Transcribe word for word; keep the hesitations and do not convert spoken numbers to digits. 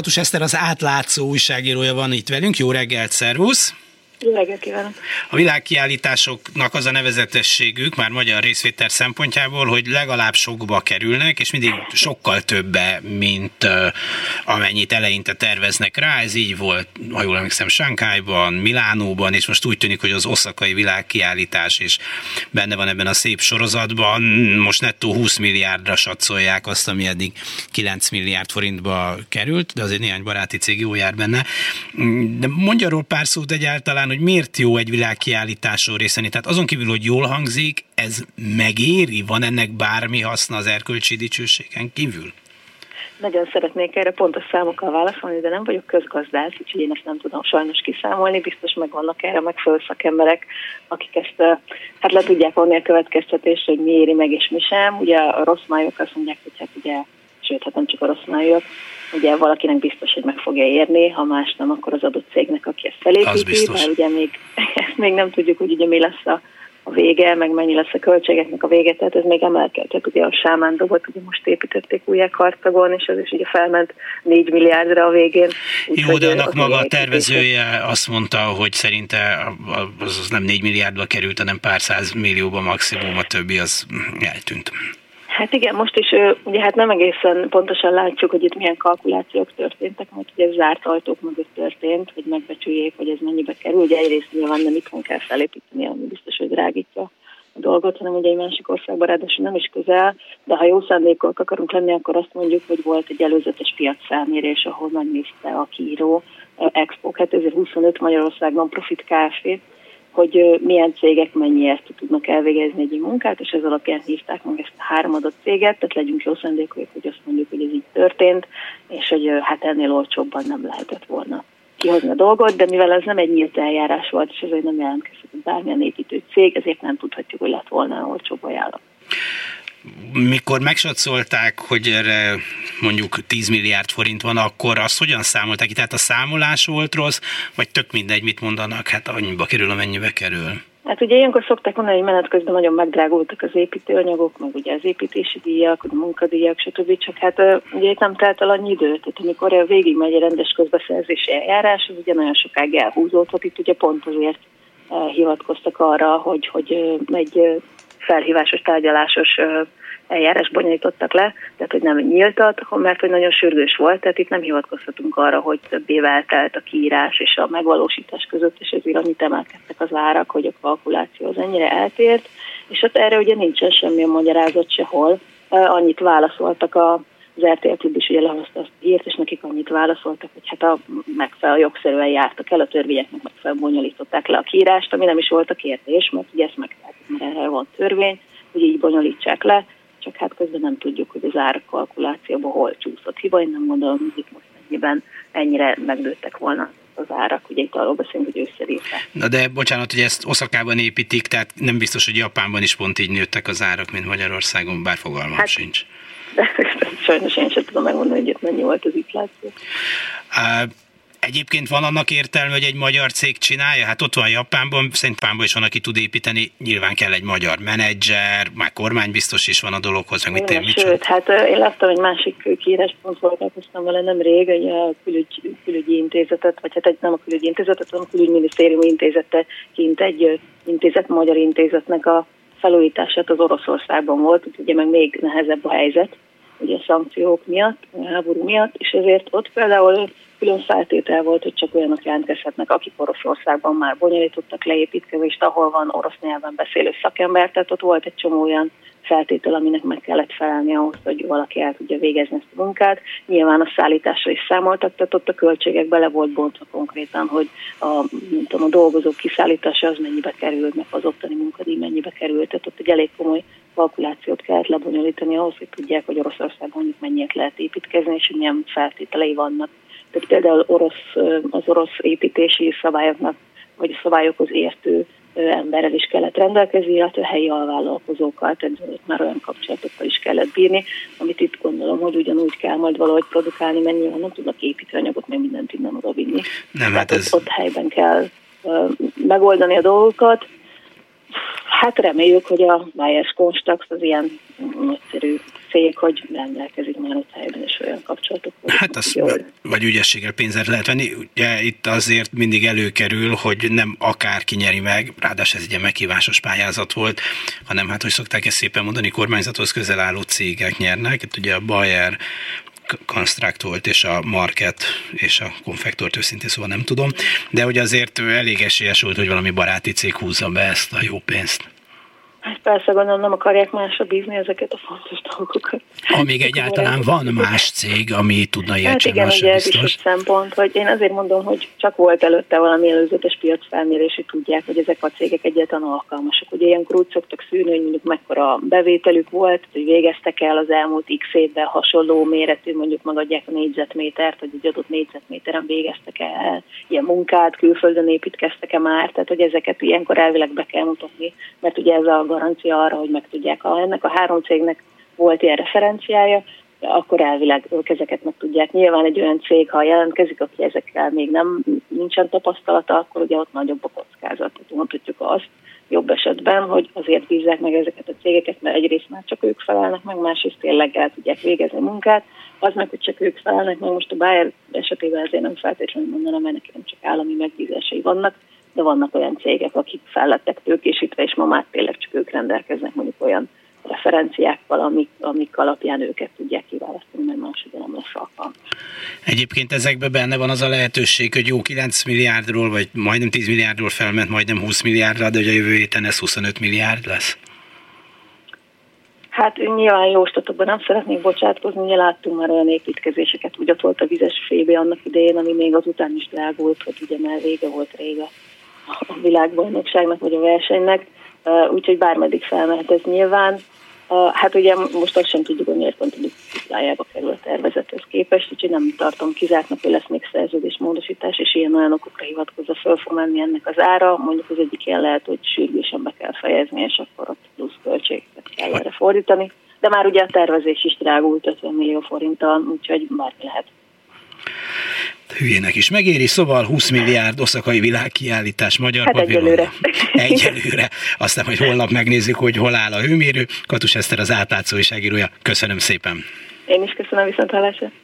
Katus Eszter, az Átlátszó újságírója van itt velünk. Jó reggelt, szervusz! Jó reggelt kívánok! A világkiállításoknak az a nevezetességük, már magyar részvétel szempontjából, hogy legalább sokba kerülnek, és mindig sokkal többe, mint amennyit eleinte terveznek rá. Ez így volt, ha jól emlékszem, Sanghajban, Milánóban, és most úgy tűnik, hogy az oszakai világkiállítás is benne van ebben a szép sorozatban. Most nettó húsz milliárdra satszolják azt, ami eddig kilenc milliárd forintba került, de azért néhány baráti cég jó jár benne. De mondj arról pár szót egyáltalán, hogy miért jó egy világkiállításon részt venni. Tehát azon kívül, hogy jól hangzik, ez megéri? Van ennek bármi haszna az erkölcsi dicsőségen kívül? Nagyon szeretnék erre pontos számokkal válaszolni, de nem vagyok közgazdász, úgyhogy én ezt nem tudom sajnos kiszámolni. Biztos megvannak erre megfelelő szakemberek, akik ezt hát le tudják vonni a következtetést, hogy mi éri meg és mi sem. Ugye a rossz májok azt mondják, hogy hát ugye, sőt, hát nem csak a rossz májok, ugye valakinek biztos, hogy meg fogja érni, ha más nem, akkor az adott cégnek, aki ezt felépíti, mert ugye még, ezt még nem tudjuk, hogy ugye mi lesz a, a vége, meg mennyi lesz a költségeknek a vége, tehát ez még emelkedtek, ugye a Sámán dogot, ugye most építették Újjárkartagon, és az is ugye felment négy milliárdra a végén. Jó, de annak maga a tervezője azt mondta, hogy szerinte az, az nem négy milliárdba került, hanem pár száz millióba maximum, a többi az eltűnt. Hát igen, most is ugye hát nem egészen pontosan látjuk, hogy itt milyen kalkulációk történtek, mert ugye zárt ajtók mögött történt, hogy megbecsüljék, hogy ez mennyibe kerül. Ugye egyrészt nyilván nem itthon kell felépíteni, ami biztos, hogy drágítja a dolgot, hanem ugye egy másik országban, ráadásul nem is közel, de ha jó szándékok akarunk lenni, akkor azt mondjuk, hogy volt egy előzetes piacfelmérés, ahol megnézte a Kiro Expo kétezer-huszonöt Magyarországon Profit Kft., hogy milyen cégek mennyiért tudnak elvégezni egy munkát, és ez alapján hívták meg ezt a három adott céget, tehát legyünk jó szándékúak, hogy azt mondjuk, hogy ez így történt, és hogy hát ennél olcsóbban nem lehetett volna kihozni a dolgot, de mivel ez nem egy nyílt eljárás volt, és ezért nem jelentkezett bármilyen építő cég, ezért nem tudhatjuk, hogy lett volna olcsóbb ajánlat. Mikor megsatszolták, hogy erre mondjuk tíz milliárd forint van, akkor azt hogyan számolták? Tehát a számolás volt rossz, vagy tök mindegy, mit mondanak, hát annyiba kerül, amennyibe kerül? Hát ugye ilyenkor szokták mondani, hogy menet közben nagyon megdrágultak az építőanyagok, meg ugye az építési díjak, a munkadíjak, stb. Csak hát ugye itt nem telt el annyi idő, tehát amikor végigmegy a rendes közbeszerzési eljárás, az ugye nagyon sokáig elhúzódhat, itt ugye pont azért hivatkoztak arra, hogy, hogy egy felhívásos, tárgyalásos eljárás bonyolítottak le, tehát hogy nem nyíltat, mert hogy nagyon sürgős volt, tehát itt nem hivatkozhatunk arra, hogy többé eltelt a kiírás és a megvalósítás között, és ezért annyit emelkedtek az árak, hogy a kalkuláció az ennyire eltért, és hát erre ugye nincsen semmilyen magyarázat sehol, annyit válaszoltak a az er té el Klub is ugye lehozta azt írt, és nekik annyit válaszoltak, hogy hát a megfelelő jogszerűen jártak el, a törvényeknek megfelelően bonyolították le a kiírást, ami nem is volt a kérdés, mert ugye ezt megtehetik, mert erre van törvény, hogy így bonyolítsák le, csak hát közben nem tudjuk, hogy az árkalkulációban hol csúszott hiba, én nem gondolom, hogy itt most ennyiben ennyire megnőttek volna az árak, ugye itt arról beszélünk, hogy őszeréte. Na de bocsánat, hogy ezt Oszakában építik, tehát nem biztos, hogy Japánban is pont így nőttek az árak, mint Magyarországon, bár fogalmam hát, sincs. De sajnos én sem tudom megmondani, hogy mennyi volt az infláció. Egyébként van annak értelme, hogy egy magyar cég csinálja? Hát ott van Japánban, Japánban is van, aki tud építeni, nyilván kell egy magyar menedzser, már kormány biztos is van a dologhoz, meg mit mit Sőt, hát én láttam egy másik kiíráspontból, találkoztam vele nemrég, egy külügy, külügyi intézetet, vagy hát egy, nem a külügyi intézetet, hanem a külügyminisztériumi intézete kint egy intézet, magyar intézetnek a felújítását az Oroszországban volt, ugye meg még nehezebb a helyzet, ugye a szankciók miatt, a háború miatt, és ezért ott például külön feltétel volt, hogy csak olyanok jelentkezhetnek, akik Oroszországban már bonyolítottak leépítkezést, ahol van orosz nyelven beszélő szakember, tehát ott volt egy csomó olyan feltétel, aminek meg kellett felelni ahhoz, hogy valaki el tudja végezni ezt a munkát. Nyilván a szállításra is számoltak, tehát ott a költségek bele volt bontva konkrétan, hogy a, nem tudom, a dolgozók kiszállítása az mennyibe került, meg az ottani munkadíj mennyibe került, tehát ott egy elég komoly kalkulációt kellett lebonyolítani ahhoz, hogy tudják, hogy Oroszországban mennyit lehet építkezni, és hogy milyen feltételei vannak. Tehát például orosz, az orosz építési szabályoknak, vagy a szabályokhoz értő emberrel is kellett rendelkezni, illetve a helyi alvállalkozókkal, tehát már olyan kapcsolatokkal is kellett bírni, amit itt gondolom, hogy ugyanúgy kell majd valahogy produkálni, mert nyilván nem tudnak építőanyagot, mert mindent innen oda vinni. Nem, hát ez... ott, ott helyben kell uh, megoldani a dolgokat. Hát reméljük, hogy a Bayer-Skonstax az ilyen nagyszerű cég, hogy rendelkezik már ott helyben is olyan kapcsolatok. Hát azt vagy ügyességgel pénzért lehet venni. Ugye itt azért mindig előkerül, hogy nem akárki nyeri meg, ráadásul ez ugye meghívásos pályázat volt, hanem hát, hogy szokták ezt szépen mondani, kormányzathoz közel álló cégek nyernek. Itt ugye a Bayer-Skonstax volt, és a Market, és a konfektort őszintén szóval nem tudom, de hogy azért elég esélyes volt, hogy valami baráti cég húzza be ezt a jó pénzt. Hát persze, gondolom, nem akarják másra bízni ezeket a fontos dolgokat. Amíg egyáltalán van más cég, ami tudna ilyet hát csinálni, igen, ugye biztos. Ez is egy szempont, hogy én azért mondom, hogy csak volt előtte valami előzetes piacfelmérés, hogy tudják, hogy ezek a cégek egyáltalán alkalmasak. Ugye ilyenkor úgy szoktak szűrni, hogy mondjuk mekkora bevételük volt, hogy végeztek el az elmúlt x évben hasonló méretű, mondjuk megadják a négyzetmétert, vagy egy adott négyzetméteren végeztek el ilyen munkát, külföldön építkeztek-e már, tehát hogy ezeket ilyenkor elvileg be kell mutatni, mert ugye ez a garancia arra, hogy meg tudják. Ha ennek a három cégnek volt ilyen referenciája, akkor elvileg ők ezeket meg tudják. Nyilván egy olyan cég, ha jelentkezik, aki ezekkel még nem nincsen tapasztalata, akkor ugye ott nagyobb a kockázat. Mondhatjuk azt jobb esetben, hogy azért bízzák meg ezeket a cégeket, mert egyrészt már csak ők felelnek meg, másrészt tényleg el tudják végezni munkát. Az meg, hogy csak ők felelnek meg, most a Bayer esetében azért nem feltétlenül mondanám, mert nekem csak állami megbízásai vannak, de vannak olyan cégek, akik fel lettek tőkésítve, és ma már tényleg csak ők rendelkeznek mondjuk olyan referenciákkal, amik, amik alapján őket tudják kiválasztani, mert más ugye nem lesz alkalmas. Egyébként ezekben benne van az a lehetőség, hogy jó kilenc milliárdról, vagy majdnem tíz milliárdról felment, majdnem húsz milliárdra, de ugye a jövő héten ez huszonöt milliárd lesz? Hát nyilván jóslatokban nem szeretnék bocsátkozni, ugye láttunk már olyan építkezéseket, ugye ott volt a vizes fébé annak idején, ami még azután is drágult, hogy ugye már vége volt rége a világbajnokságnak vagy a versenynek, úgyhogy bármeddig felmehet ez nyilván. Hát ugye most azt sem tudjuk, hogy miért pont duplájába kerül a tervezethez képest, úgyhogy nem tartom kizártnak, hogy lesz még szerződésmódosítás, és ilyen olyan okokra hivatkozva föl fog menni ennek az ára. Mondjuk az egyik ilyen lehet, hogy sürgősen be kell fejezni, és akkor ott plusz költséget kell erre fordítani. De már ugye a tervezés is drágult ötven millió forinttal, úgyhogy bármi lehet. Hülyének is megéri, szóval húsz milliárd oszakai világkiállítás magyar pavilonra. Hát egyelőre. Aztán majd holnap megnézzük, hogy hol áll a hőmérő. Katus Eszter, az Átlátszó újságírója. Köszönöm szépen. Én is köszönöm, viszonthallásra.